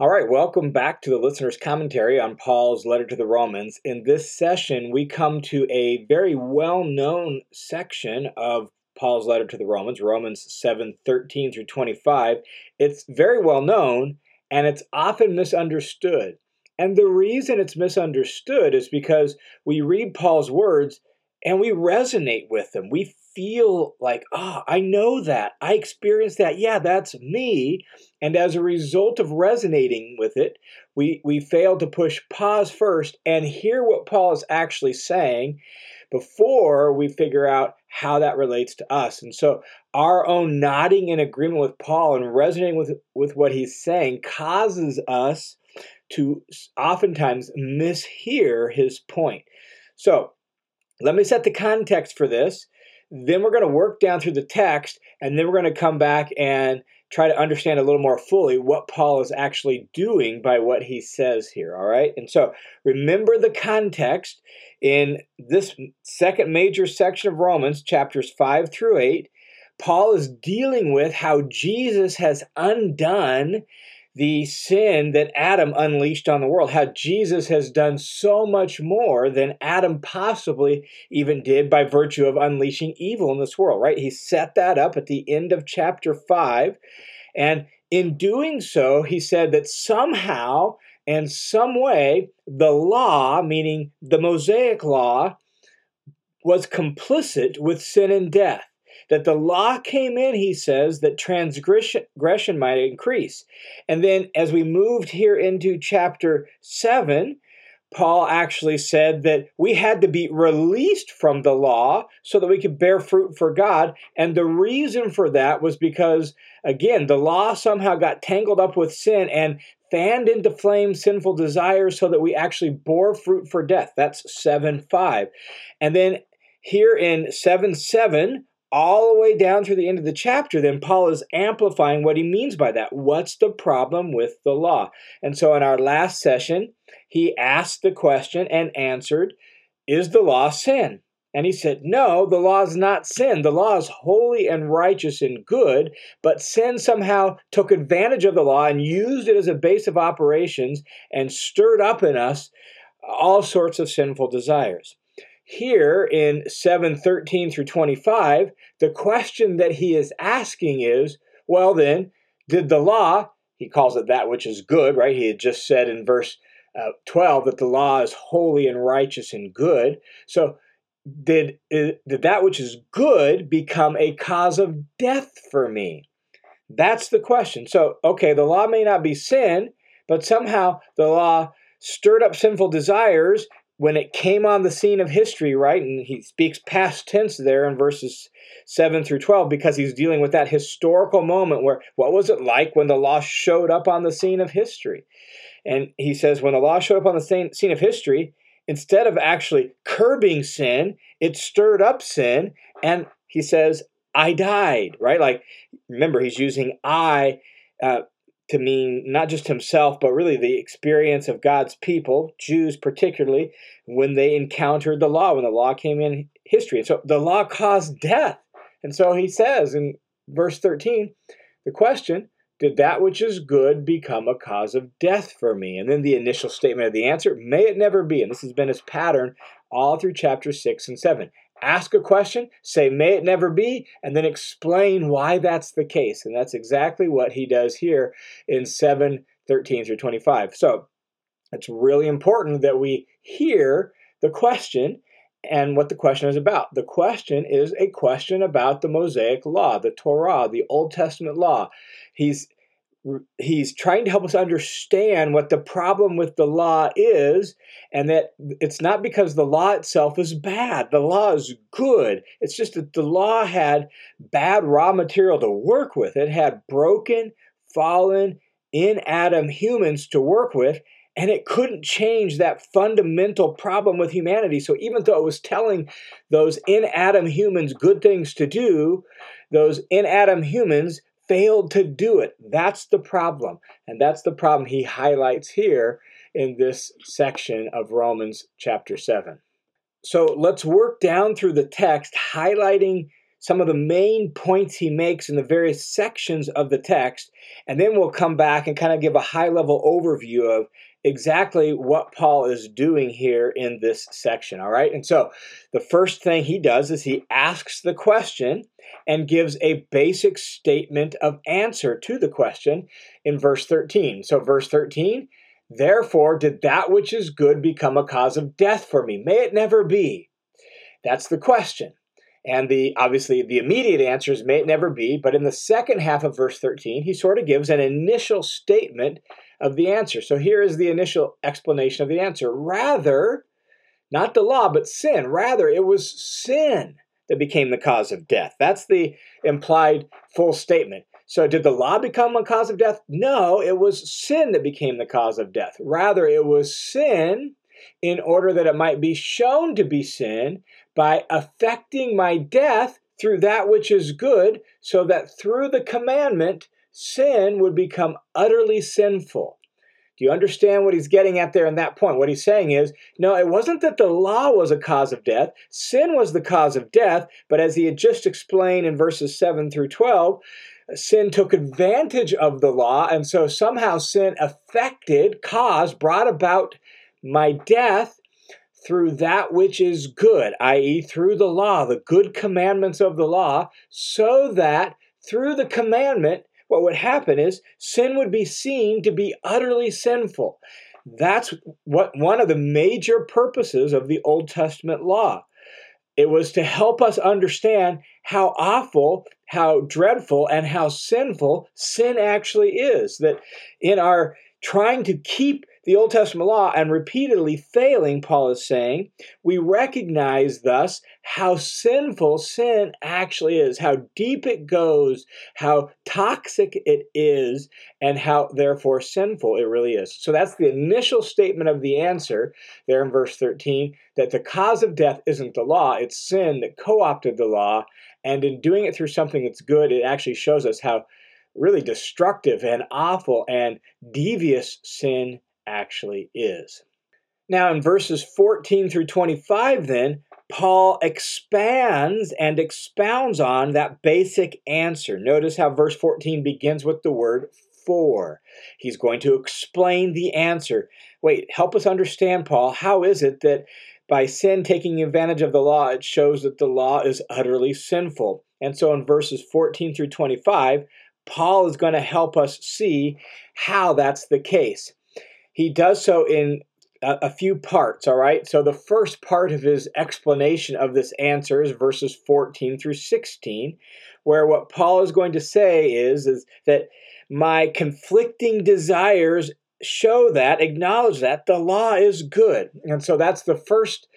All right, welcome back to the Listener's Commentary on Paul's letter to the Romans. In this session, we come to a very well-known section of Paul's letter to the Romans, Romans 7:13 through 25. It's very well known, and it's often misunderstood. And the reason it's misunderstood is because we read Paul's words and we resonate with them. We feel like, I know that. I experienced that. Yeah, that's me. And as a result of resonating with it, we fail to push pause first and hear what Paul is actually saying before we figure out how that relates to us. And so our own nodding in agreement with Paul and resonating with what he's saying causes us to oftentimes mishear his point. So let me set the context for this. Then we're going to work down through the text, and then we're going to come back and try to understand a little more fully what Paul is actually doing by what he says here, all right? And so remember the context in this second major section of Romans, chapters 5 through 8. Paul is dealing with how Jesus has undone the sin that Adam unleashed on the world, how Jesus has done so much more than Adam possibly even did by virtue of unleashing evil in this world, right? He set that up at the end of chapter 5, and in doing so, he said that somehow and some way, the law, meaning the Mosaic law, was complicit with sin and death. That the law came in, he says, that transgression might increase. And then as we moved here into chapter 7, Paul actually said that we had to be released from the law so that we could bear fruit for God. And the reason for that was because, again, the law somehow got tangled up with sin and fanned into flame sinful desires so that we actually bore fruit for death. That's 7:5. And then here in 7:7, all the way down through the end of the chapter, then Paul is amplifying what he means by that. What's the problem with the law? And so in our last session, he asked the question and answered, is the law sin? And he said, no, the law is not sin. The law is holy and righteous and good, but sin somehow took advantage of the law and used it as a base of operations and stirred up in us all sorts of sinful desires. Here in 7:13 through 25, the question that he is asking is, well then, did the law, he calls it that which is good, right? He had just said in verse 12 that the law is holy and righteous and good. So did that which is good become a cause of death for me? That's the question. So, okay, the law may not be sin, but somehow the law stirred up sinful desires when it came on the scene of history, right? And he speaks past tense there in verses 7 through 12 because he's dealing with that historical moment where, what was it like when the law showed up on the scene of history? And he says, when the law showed up on the scene of history, instead of actually curbing sin, it stirred up sin. And he says, I died, right? Like, remember, he's using to mean not just himself, but really the experience of God's people, Jews particularly, when they encountered the law, when the law came in history. And so the law caused death. And so he says in verse 13, the question, did that which is good become a cause of death for me? And then the initial statement of the answer, may it never be. And this has been his pattern all through chapters 6 and 7. Ask a question, say, may it never be, and then explain why that's the case. And that's exactly what he does here in 7:13 through 25. So it's really important that we hear the question and what the question is about. The question is a question about the Mosaic law, the Torah, the Old Testament law. He's trying to help us understand what the problem with the law is, and that it's not because the law itself is bad. The law is good. It's just that the law had bad raw material to work with. It had broken, fallen, in Adam humans to work with, and it couldn't change that fundamental problem with humanity. So even though it was telling those in Adam humans good things to do, those in Adam humans failed to do it. That's the problem. And that's the problem he highlights here in this section of Romans chapter 7. So let's work down through the text, highlighting some of the main points he makes in the various sections of the text, and then we'll come back and kind of give a high-level overview of exactly what Paul is doing here in this section, all right? And so the first thing he does is he asks the question and gives a basic statement of answer to the question in verse 13. So verse 13, therefore, did that which is good become a cause of death for me? May it never be. That's the question. And obviously the immediate answer is may it never be, but in the second half of verse 13, he sort of gives an initial statement of the answer. So here is the initial explanation of the answer. Rather, not the law, but sin. Rather, it was sin that became the cause of death. That's the implied full statement. So did the law become a cause of death? No, it was sin that became the cause of death. Rather, it was sin in order that it might be shown to be sin by affecting my death through that which is good, so that through the commandment, sin would become utterly sinful. Do you understand what he's getting at there in that point? What he's saying is, no, it wasn't that the law was a cause of death. Sin was the cause of death, but as he had just explained in verses 7 through 12, sin took advantage of the law, and so somehow sin brought about my death through that which is good, i.e. through the law, the good commandments of the law, so that through the commandment, what would happen is sin would be seen to be utterly sinful. That's one of the major purposes of the Old Testament law. It was to help us understand how awful, how dreadful, and how sinful sin actually is. That in our trying to keep the Old Testament law and repeatedly failing, Paul is saying, we recognize thus how sinful sin actually is, how deep it goes, how toxic it is, and how therefore sinful it really is. So that's the initial statement of the answer there in verse 13, that the cause of death isn't the law, it's sin that co-opted the law, and in doing it through something that's good, it actually shows us how really destructive and awful and devious sin actually is. Now in verses 14 through 25 then, Paul expands and expounds on that basic answer. Notice how verse 14 begins with the word for. He's going to explain the answer. Wait, help us understand, Paul, how is it that by sin taking advantage of the law, it shows that the law is utterly sinful? And so in verses 14 through 25, Paul is going to help us see how that's the case. He does so in a few parts, all right? So the first part of his explanation of this answer is verses 14 through 16, where what Paul is going to say is that my conflicting desires acknowledge that the law is good. And so that's the first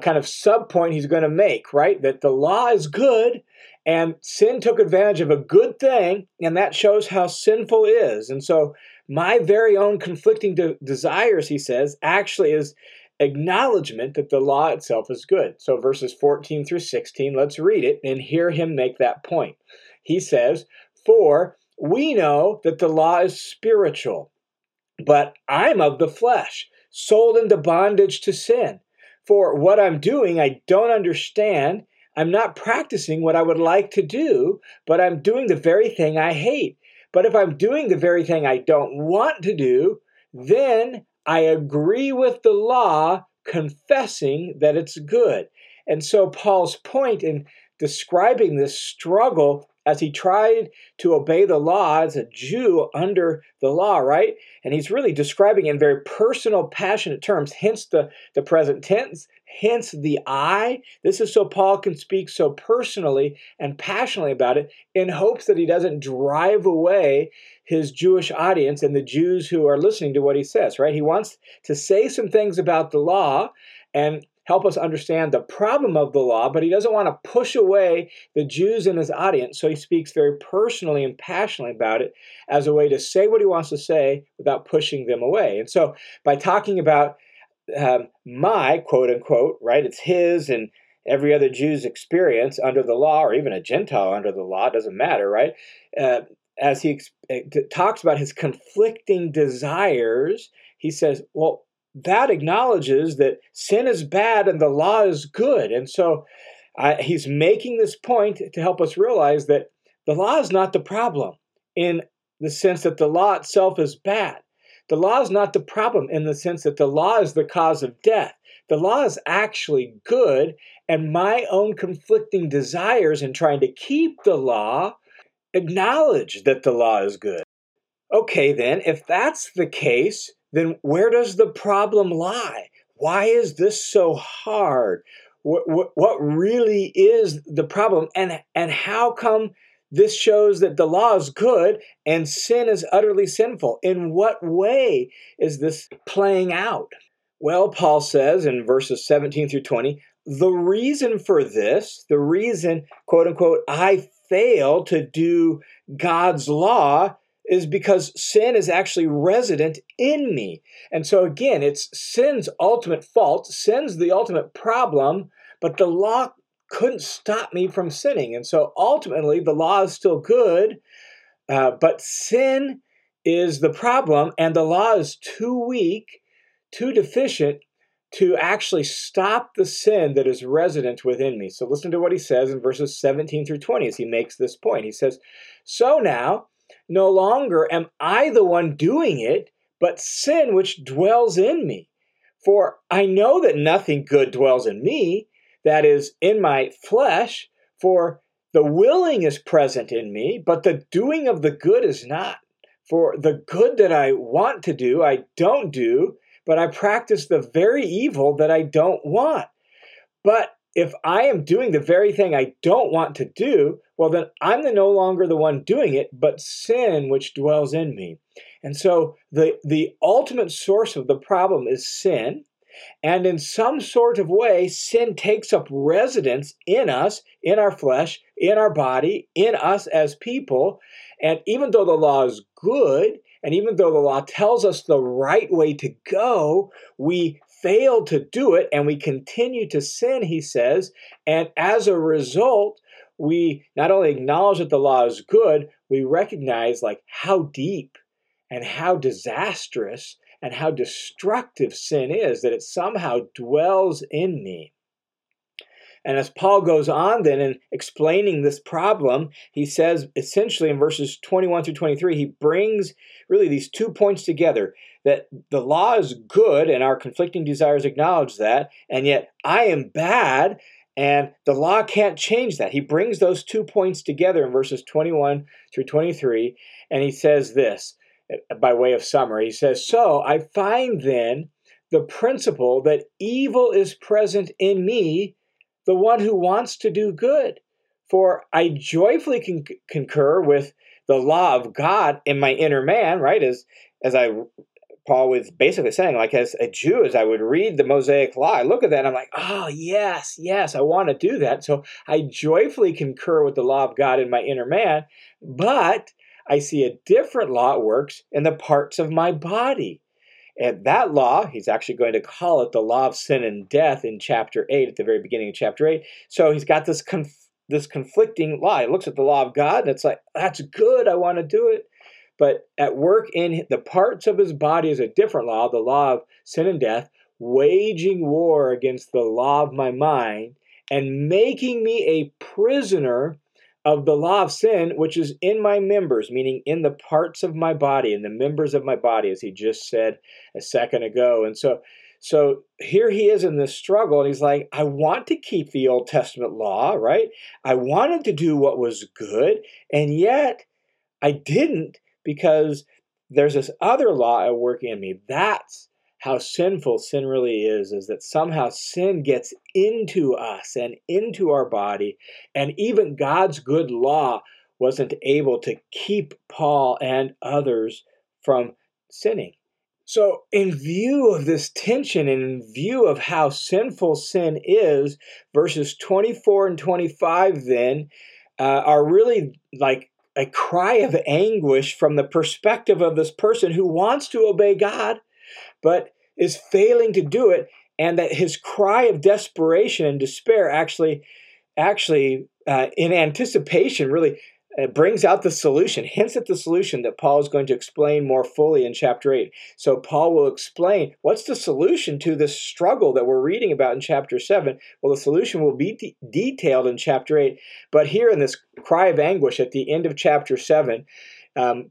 kind of sub-point he's going to make, right? That the law is good, and sin took advantage of a good thing, and that shows how sinful it is. And so my very own conflicting desires, he says, actually is acknowledgement that the law itself is good. So verses 14 through 16, let's read it and hear him make that point. He says, "For we know that the law is spiritual, but I'm of the flesh, sold into bondage to sin. For what I'm doing, I don't understand. I'm not practicing what I would like to do, but I'm doing the very thing I hate. But if I'm doing the very thing I don't want to do, then I agree with the law, confessing that it's good." And so Paul's point in describing this struggle as he tried to obey the law as a Jew under the law, right? And he's really describing in very personal, passionate terms, hence the present tense, hence the I. This is so Paul can speak so personally and passionately about it in hopes that he doesn't drive away his Jewish audience and the Jews who are listening to what he says, right? He wants to say some things about the law and help us understand the problem of the law, but he doesn't want to push away the Jews in his audience, so he speaks very personally and passionately about it as a way to say what he wants to say without pushing them away. And so by talking about my, quote unquote, right, it's his and every other Jew's experience under the law, or even a Gentile under the law, doesn't matter, right? As he talks about his conflicting desires, he says, well, that acknowledges that sin is bad and the law is good. And so He's making this point to help us realize that the law is not the problem in the sense that the law itself is bad. The law is not the problem in the sense that the law is the cause of death. The law is actually good, and my own conflicting desires in trying to keep the law acknowledge that the law is good. Okay, then, if that's the case, then where does the problem lie? Why is this so hard? What really is the problem? And how come this shows that the law is good and sin is utterly sinful? In what way is this playing out? Well, Paul says in verses 17 through 20, the reason for this, the reason, quote unquote, I fail to do God's law is because sin is actually resident in me. And so again, it's sin's ultimate fault, sin's the ultimate problem, but the law couldn't stop me from sinning. And so ultimately, the law is still good, but sin is the problem, and the law is too weak, too deficient to actually stop the sin that is resident within me. So listen to what he says in verses 17 through 20 as he makes this point. He says, so now, no longer am I the one doing it, but sin which dwells in me. For I know that nothing good dwells in me, that is, in my flesh, for the willing is present in me, but the doing of the good is not. For the good that I want to do, I don't do, but I practice the very evil that I don't want. But if I am doing the very thing I don't want to do, well, then I'm no longer the one doing it, but sin which dwells in me. And so the ultimate source of the problem is sin. And in some sort of way, sin takes up residence in us, in our flesh, in our body, in us as people. And even though the law is good, and even though the law tells us the right way to go, we fail to do it and we continue to sin, he says. And as a result, we not only acknowledge that the law is good, we recognize like how deep and how disastrous and how destructive sin is, that it somehow dwells in me. And as Paul goes on then in explaining this problem, he says essentially in verses 21 through 23, he brings really these two points together, that the law is good and our conflicting desires acknowledge that, and yet I am bad and the law can't change that. He brings those two points together in verses 21 through 23, and he says this, by way of summary, he says, so I find then the principle that evil is present in me, the one who wants to do good. For I joyfully concur with the law of God in my inner man, right? Paul was basically saying, like as a Jew, as I would read the Mosaic law, I look at that and I'm like, oh, yes, I want to do that. So I joyfully concur with the law of God in my inner man, but I see a different law at work in the parts of my body. And that law, he's actually going to call it the law of sin and death in chapter 8, at the very beginning of chapter 8. So he's got this conflicting law. He looks at the law of God and it's like, that's good, I want to do it. But at work in the parts of his body is a different law, the law of sin and death, waging war against the law of my mind and making me a prisoner of the law of sin, which is in my members, meaning in the parts of my body, in the members of my body, as he just said a second ago. And so here he is in this struggle, and he's like, I want to keep the Old Testament law, right? I wanted to do what was good, and yet I didn't because there's this other law at work in me. That's how sinful sin really is that somehow sin gets into us and into our body, and even God's good law wasn't able to keep Paul and others from sinning. So in view of this tension and in view of how sinful sin is, verses 24 and 25 then are really like a cry of anguish from the perspective of this person who wants to obey God, but is failing to do it, and that his cry of desperation and despair actually in anticipation, really brings out the solution, hints at the solution that Paul is going to explain more fully in chapter 8. So Paul will explain what's the solution to this struggle that we're reading about in chapter 7. Well, the solution will be detailed in chapter 8. But here in this cry of anguish at the end of chapter 7,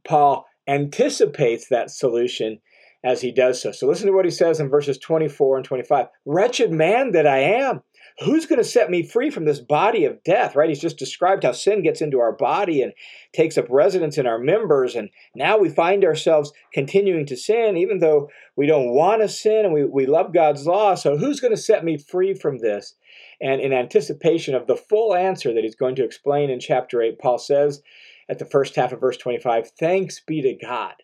Paul anticipates that solution as he does so. So listen to what he says in verses 24 and 25. "Wretched man that I am! Who's going to set me free from this body of death?" Right? He's just described how sin gets into our body and takes up residence in our members. And now we find ourselves continuing to sin, even though we don't want to sin and we love God's law. So who's going to set me free from this? And in anticipation of the full answer that he's going to explain in chapter 8, Paul says at the first half of verse 25, "Thanks be to God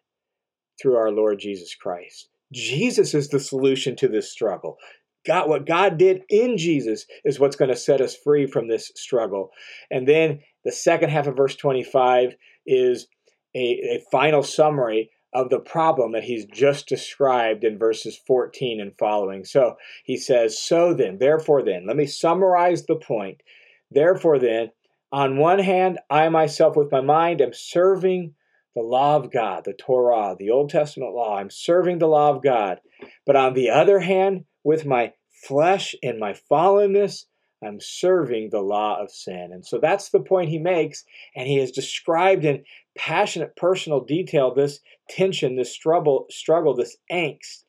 through our Lord Jesus Christ." Jesus is the solution to this struggle. God, what God did in Jesus is what's going to set us free from this struggle. And then the second half of verse 25 is a final summary of the problem that he's just described in verses 14 and following. So he says, therefore then, let me summarize the point. Therefore then, on one hand, I myself with my mind am serving the law of God, the Torah, the Old Testament law. I'm serving the law of God. But on the other hand, with my flesh and my fallenness, I'm serving the law of sin. And so that's the point he makes. And he has described in passionate personal detail this tension, this struggle, this angst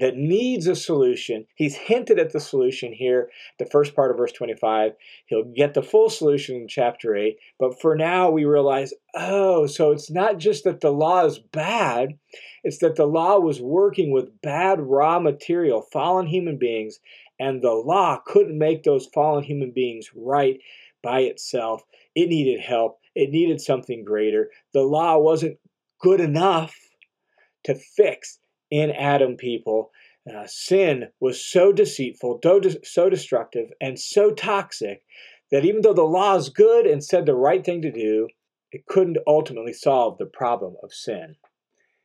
that needs a solution. He's hinted at the solution here, the first part of verse 25. He'll get the full solution in chapter 8. But for now, we realize, so it's not just that the law is bad. It's that the law was working with bad raw material, fallen human beings, and the law couldn't make those fallen human beings right by itself. It needed help. It needed something greater. The law wasn't good enough to fix in Adam people. Sin was so deceitful, so destructive, and so toxic that even though the law is good and said the right thing to do, it couldn't ultimately solve the problem of sin.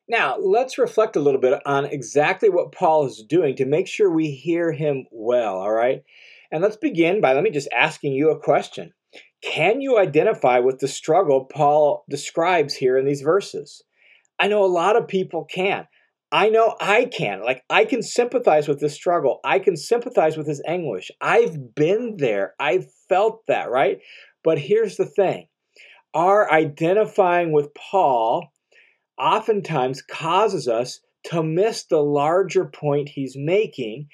Now, let's reflect a little bit on exactly what Paul is doing to make sure we hear him well, all right? And let's begin by just asking you a question. Can you identify with the struggle Paul describes here in these verses? I know a lot of people can. I know I can. I can sympathize with this struggle. I can sympathize with his anguish. I've been there. I've felt that, right? But here's the thing. Our identifying with Paul oftentimes causes us to miss the larger point he's making,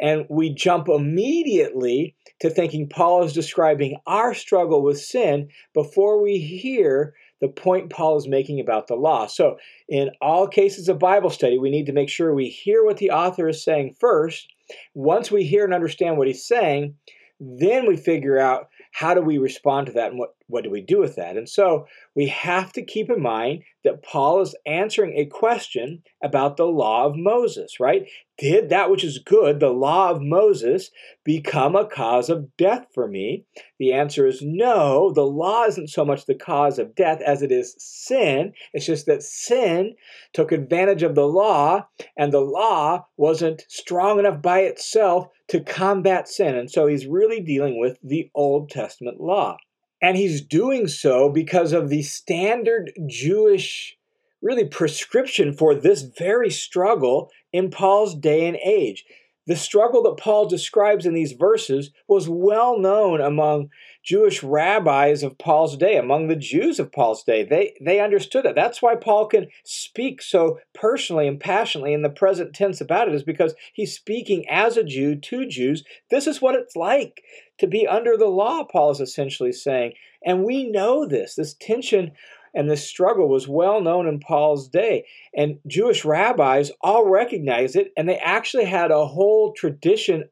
and we jump immediately to thinking Paul is describing our struggle with sin before we hear the point Paul is making about the law. So in all cases of Bible study, we need to make sure we hear what the author is saying first. Once we hear and understand what he's saying, then we figure out how do we respond to that and what do we do with that. And so we have to keep in mind that Paul is answering a question about the law of Moses, right? Did that which is good, the law of Moses, become a cause of death for me? The answer is no. The law isn't so much the cause of death as it is sin. It's just that sin took advantage of the law, and the law wasn't strong enough by itself to combat sin. And so he's really dealing with the Old Testament law. And he's doing so because of the standard Jewish, really, prescription for this very struggle in Paul's day and age. The struggle that Paul describes in these verses was well known among Jewish rabbis of Paul's day, among the Jews of Paul's day. They understood that. That's why Paul can speak so personally and passionately in the present tense about it, is because he's speaking as a Jew to Jews. This is what it's like to be under the law, Paul is essentially saying. And we know this. This tension and this struggle was well known in Paul's day. And Jewish rabbis all recognized it, and they actually had a whole traditional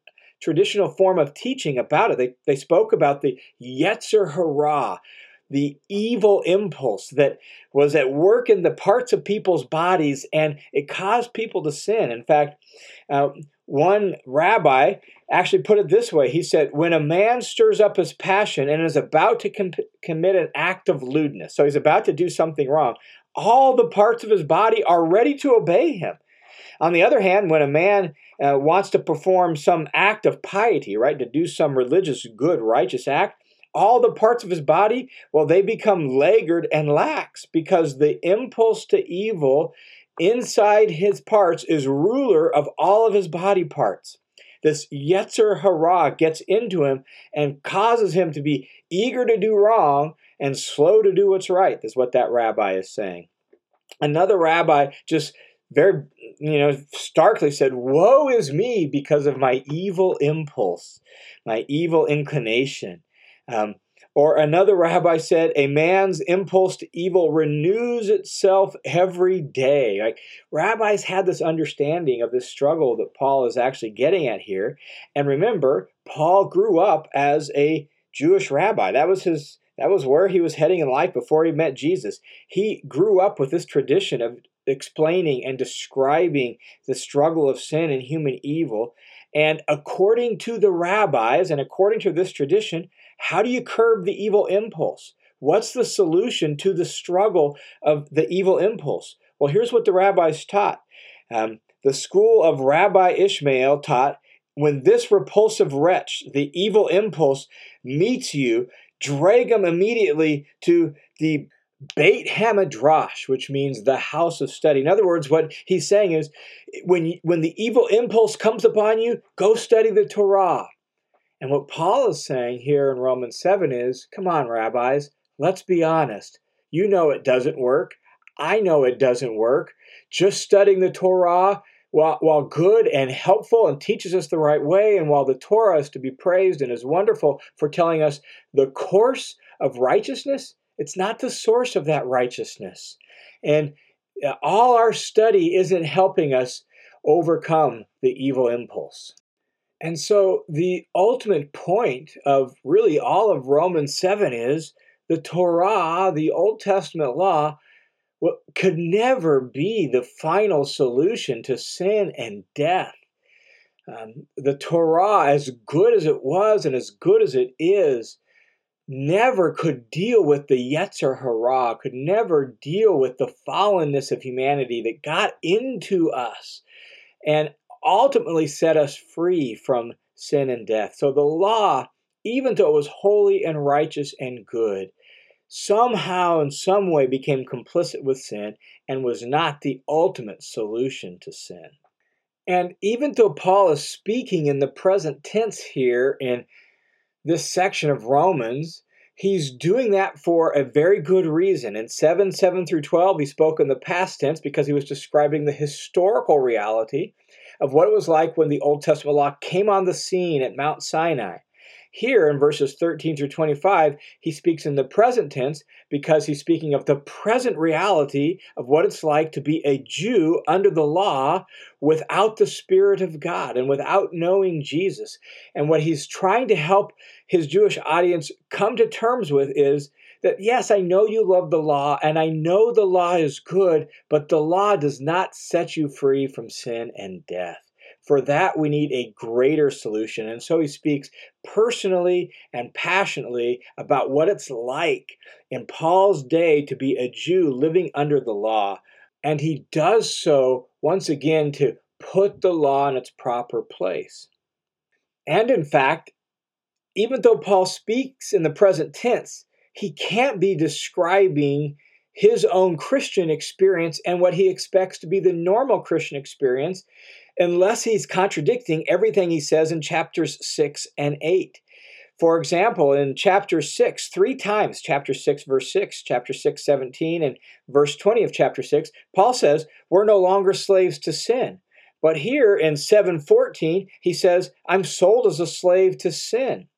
form of teaching about it. They spoke about the yetzer hara, the evil impulse that was at work in the parts of people's bodies, and it caused people to sin. In fact, one rabbi actually put it this way. He said, when a man stirs up his passion and is about to commit an act of lewdness, so he's about to do something wrong, all the parts of his body are ready to obey him. On the other hand, when a man wants to perform some act of piety, right, to do some religious, good, righteous act, all the parts of his body, well, they become laggard and lax because the impulse to evil inside his parts is ruler of all of his body parts. This yetzer hara gets into him and causes him to be eager to do wrong and slow to do what's right. That's what that rabbi is saying. Another rabbi just very, starkly said, "Woe is me because of my evil impulse, my evil inclination." Or another rabbi said, "A man's impulse to evil renews itself every day." Like, rabbis had this understanding of this struggle that Paul is actually getting at here. And remember, Paul grew up as a Jewish rabbi. That was where he was heading in life before he met Jesus. He grew up with this tradition of explaining and describing the struggle of sin and human evil. And according to the rabbis and according to this tradition, how do you curb the evil impulse? What's the solution to the struggle of the evil impulse? Well, here's what the rabbis taught. The school of Rabbi Ishmael taught, when this repulsive wretch, the evil impulse, meets you, drag him immediately to the Beit Hamadrash, which means the house of study. In other words, what he's saying is, when the evil impulse comes upon you, go study the Torah. And what Paul is saying here in Romans 7 is, come on, rabbis, let's be honest. You know it doesn't work. I know it doesn't work. Just studying the Torah, while good and helpful and teaches us the right way, and while the Torah is to be praised and is wonderful for telling us the course of righteousness, it's not the source of that righteousness. And all our study isn't helping us overcome the evil impulse. And so the ultimate point of really all of Romans 7 is the Torah, the Old Testament law, could never be the final solution to sin and death. The Torah, as good as it was and as good as it is, never could deal with the yetzer hara, could never deal with the fallenness of humanity that got into us and ultimately set us free from sin and death. So the law, even though it was holy and righteous and good, somehow in some way became complicit with sin and was not the ultimate solution to sin. And even though Paul is speaking in the present tense here in this section of Romans, he's doing that for a very good reason. In 7:7 through 12, he spoke in the past tense because he was describing the historical reality of what it was like when the Old Testament law came on the scene at Mount Sinai. Here in verses 13 through 25, he speaks in the present tense because he's speaking of the present reality of what it's like to be a Jew under the law without the Spirit of God and without knowing Jesus. And what he's trying to help his Jewish audience come to terms with is that, yes, I know you love the law and I know the law is good, but the law does not set you free from sin and death. For that, we need a greater solution. And so he speaks personally and passionately about what it's like in Paul's day to be a Jew living under the law. And he does so, once again, to put the law in its proper place. And in fact, even though Paul speaks in the present tense, he can't be describing his own Christian experience and what he expects to be the normal Christian experience, unless he's contradicting everything he says in chapters 6 and 8. For example, in chapter 6, three times, chapter 6, verse 6, chapter 6, 17, and verse 20 of chapter 6, Paul says, we're no longer slaves to sin. But here in 7:14, he says, I'm sold as a slave to sin.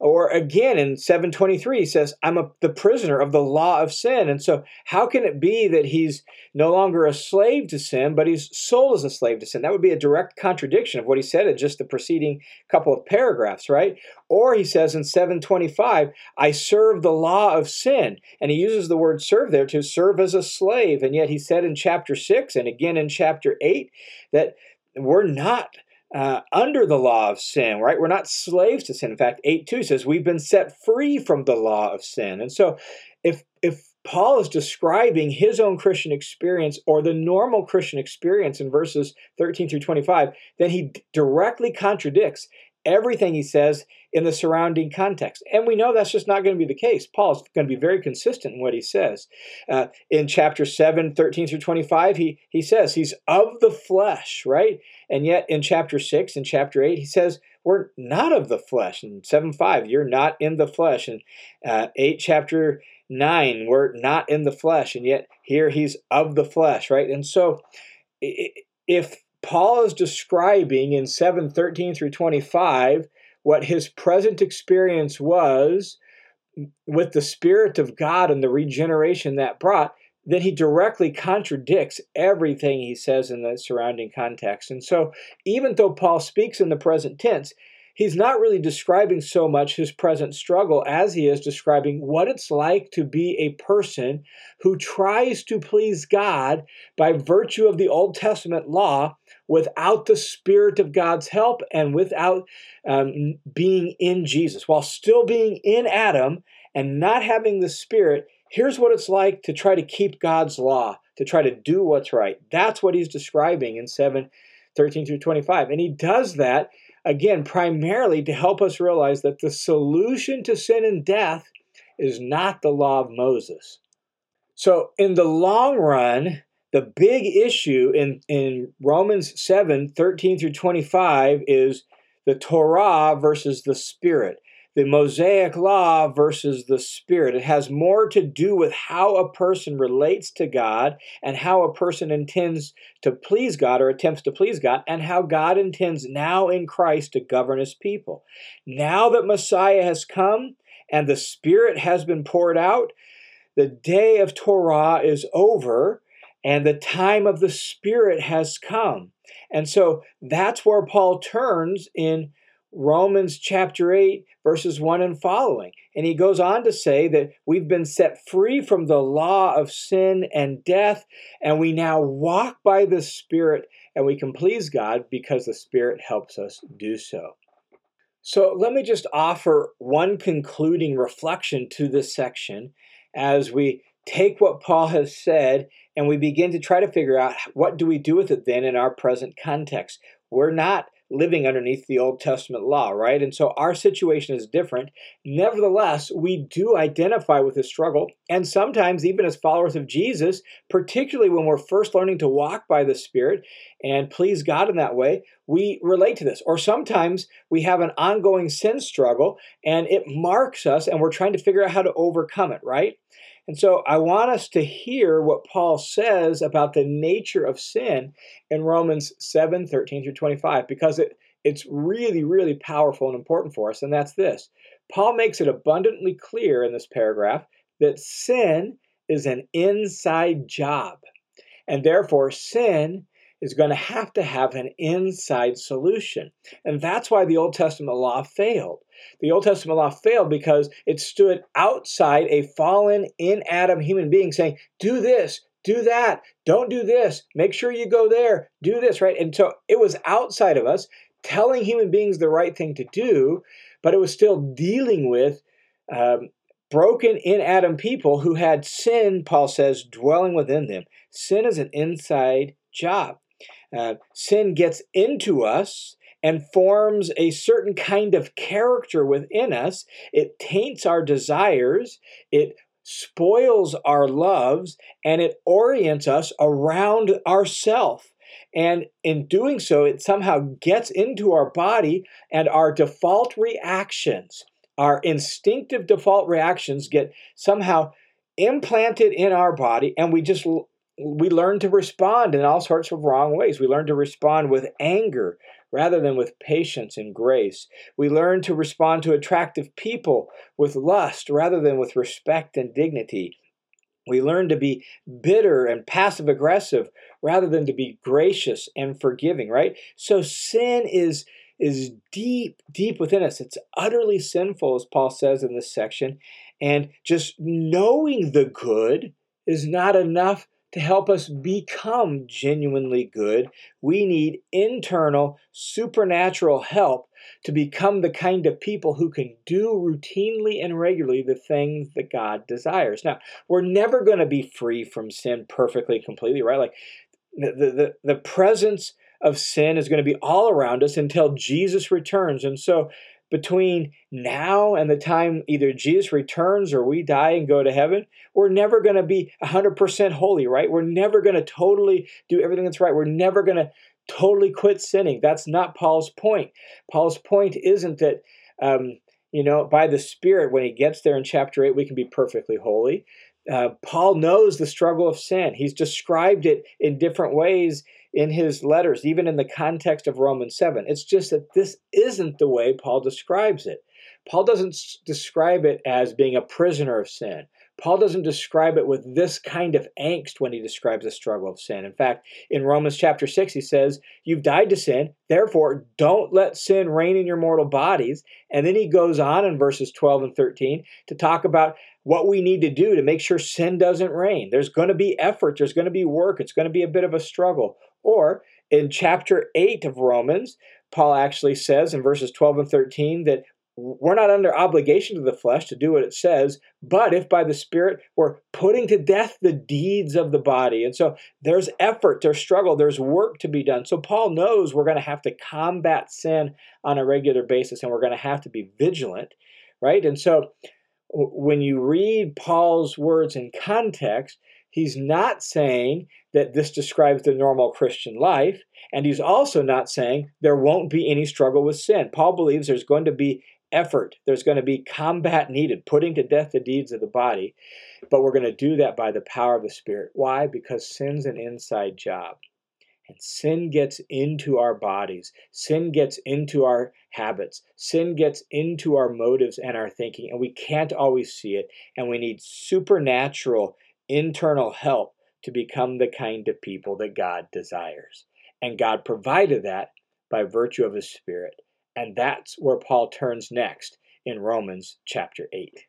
Or again, in 7:23, he says, I'm the prisoner of the law of sin. And so how can it be that he's no longer a slave to sin, but his soul is a slave to sin? That would be a direct contradiction of what he said in just the preceding couple of paragraphs, right? Or he says in 7:25, I serve the law of sin. And he uses the word serve there to serve as a slave. And yet he said in chapter 6 and again in chapter 8 that we're not under the law of sin, right? We're not slaves to sin. In fact, 8:2 says we've been set free from the law of sin. And so if Paul is describing his own Christian experience or the normal Christian experience in verses 13 through 25, then he directly contradicts everything he says in the surrounding context. And we know that's just not going to be the case. Paul's going to be very consistent in what he says. In chapter 7, 13 through 25, he says he's of the flesh, right? And yet in chapter 6 and chapter 8, he says we're not of the flesh. In 7:5, you're not in the flesh. In 8, chapter 9, we're not in the flesh. And yet here he's of the flesh, right? And so if Paul is describing in 7:13 through 25 what his present experience was with the Spirit of God and the regeneration that brought, then he directly contradicts everything he says in the surrounding context. And so even though Paul speaks in the present tense, he's not really describing so much his present struggle as he is describing what it's like to be a person who tries to please God by virtue of the Old Testament law without the Spirit of God's help and without being in Jesus. While still being in Adam and not having the Spirit, here's what it's like to try to keep God's law, to try to do what's right. That's what he's describing in 7:13 through 25. And he does that, again, primarily to help us realize that the solution to sin and death is not the law of Moses. So in the long run, the big issue in Romans 7, 13 through 25 is the Torah versus the Spirit, the Mosaic law versus the Spirit. It has more to do with how a person relates to God and how a person intends to please God or attempts to please God, and how God intends now in Christ to govern his people. Now that Messiah has come and the Spirit has been poured out, the day of Torah is over and the time of the Spirit has come. And so that's where Paul turns in Romans chapter 8, verses 1 and following. And he goes on to say that we've been set free from the law of sin and death, and we now walk by the Spirit, and we can please God because the Spirit helps us do so. So let me just offer one concluding reflection to this section as we take what Paul has said and we begin to try to figure out what do we do with it then in our present context. We're not living underneath the Old Testament law, right? And so our situation is different. Nevertheless, we do identify with this struggle, and sometimes even as followers of Jesus, particularly when we're first learning to walk by the Spirit and please God in that way, we relate to this. Or sometimes we have an ongoing sin struggle, and it marks us, and we're trying to figure out how to overcome it, right? And so I want us to hear what Paul says about the nature of sin in Romans 7, 13 through 25, because it's really, really powerful and important for us, and that's this. Paul makes it abundantly clear in this paragraph that sin is an inside job, and therefore sin is going to have an inside solution. And that's why the Old Testament law failed. The Old Testament law failed because it stood outside a fallen, in Adam human being saying, do this, do that, don't do this, make sure you go there, do this, right? And so it was outside of us telling human beings the right thing to do, but it was still dealing with broken in Adam people who had sin, Paul says, dwelling within them. Sin is an inside job. Sin gets into us and forms a certain kind of character within us. It taints our desires, it spoils our loves, and it orients us around ourself. And in doing so, it somehow gets into our body, and our default reactions, our instinctive default reactions get somehow implanted in our body, and we learn to respond in all sorts of wrong ways. We learn to respond with anger rather than with patience and grace. We learn to respond to attractive people with lust rather than with respect and dignity. We learn to be bitter and passive-aggressive rather than to be gracious and forgiving, right? So sin is deep, deep within us. It's utterly sinful, as Paul says in this section. And just knowing the good is not enough to help us become genuinely good. We need internal, supernatural help to become the kind of people who can do routinely and regularly the things that God desires. Now, we're never going to be free from sin perfectly, completely, right? Like the presence of sin is going to be all around us until Jesus returns. And so between now and the time either Jesus returns or we die and go to heaven, we're never going to be 100% holy, right? We're never going to totally do everything that's right. We're never going to totally quit sinning. That's not Paul's point. Paul's point isn't that, by the Spirit, when he gets there in chapter 8, we can be perfectly holy. Paul knows the struggle of sin. He's described it in different ways in his letters, even in the context of Romans 7. It's just that this isn't the way Paul describes it. Paul doesn't describe it as being a prisoner of sin. Paul doesn't describe it with this kind of angst when he describes the struggle of sin. In fact, in Romans chapter 6, he says, you've died to sin, therefore don't let sin reign in your mortal bodies. And then he goes on in verses 12 and 13 to talk about what we need to do to make sure sin doesn't reign. There's going to be effort. There's going to be work. It's going to be a bit of a struggle. Or in chapter 8 of Romans, Paul actually says in verses 12 and 13 that we're not under obligation to the flesh to do what it says, but if by the Spirit we're putting to death the deeds of the body. And so there's effort, there's struggle, there's work to be done. So Paul knows we're going to have to combat sin on a regular basis, and we're going to have to be vigilant, right? And so when you read Paul's words in context, he's not saying that this describes the normal Christian life, and he's also not saying there won't be any struggle with sin. Paul believes there's going to be effort. There's going to be combat needed, putting to death the deeds of the body. But we're going to do that by the power of the Spirit. Why? Because sin's an inside job. And sin gets into our bodies. Sin gets into our habits. Sin gets into our motives and our thinking. And we can't always see it. And we need supernatural, internal help to become the kind of people that God desires. And God provided that by virtue of His Spirit. And that's where Paul turns next in Romans chapter 8.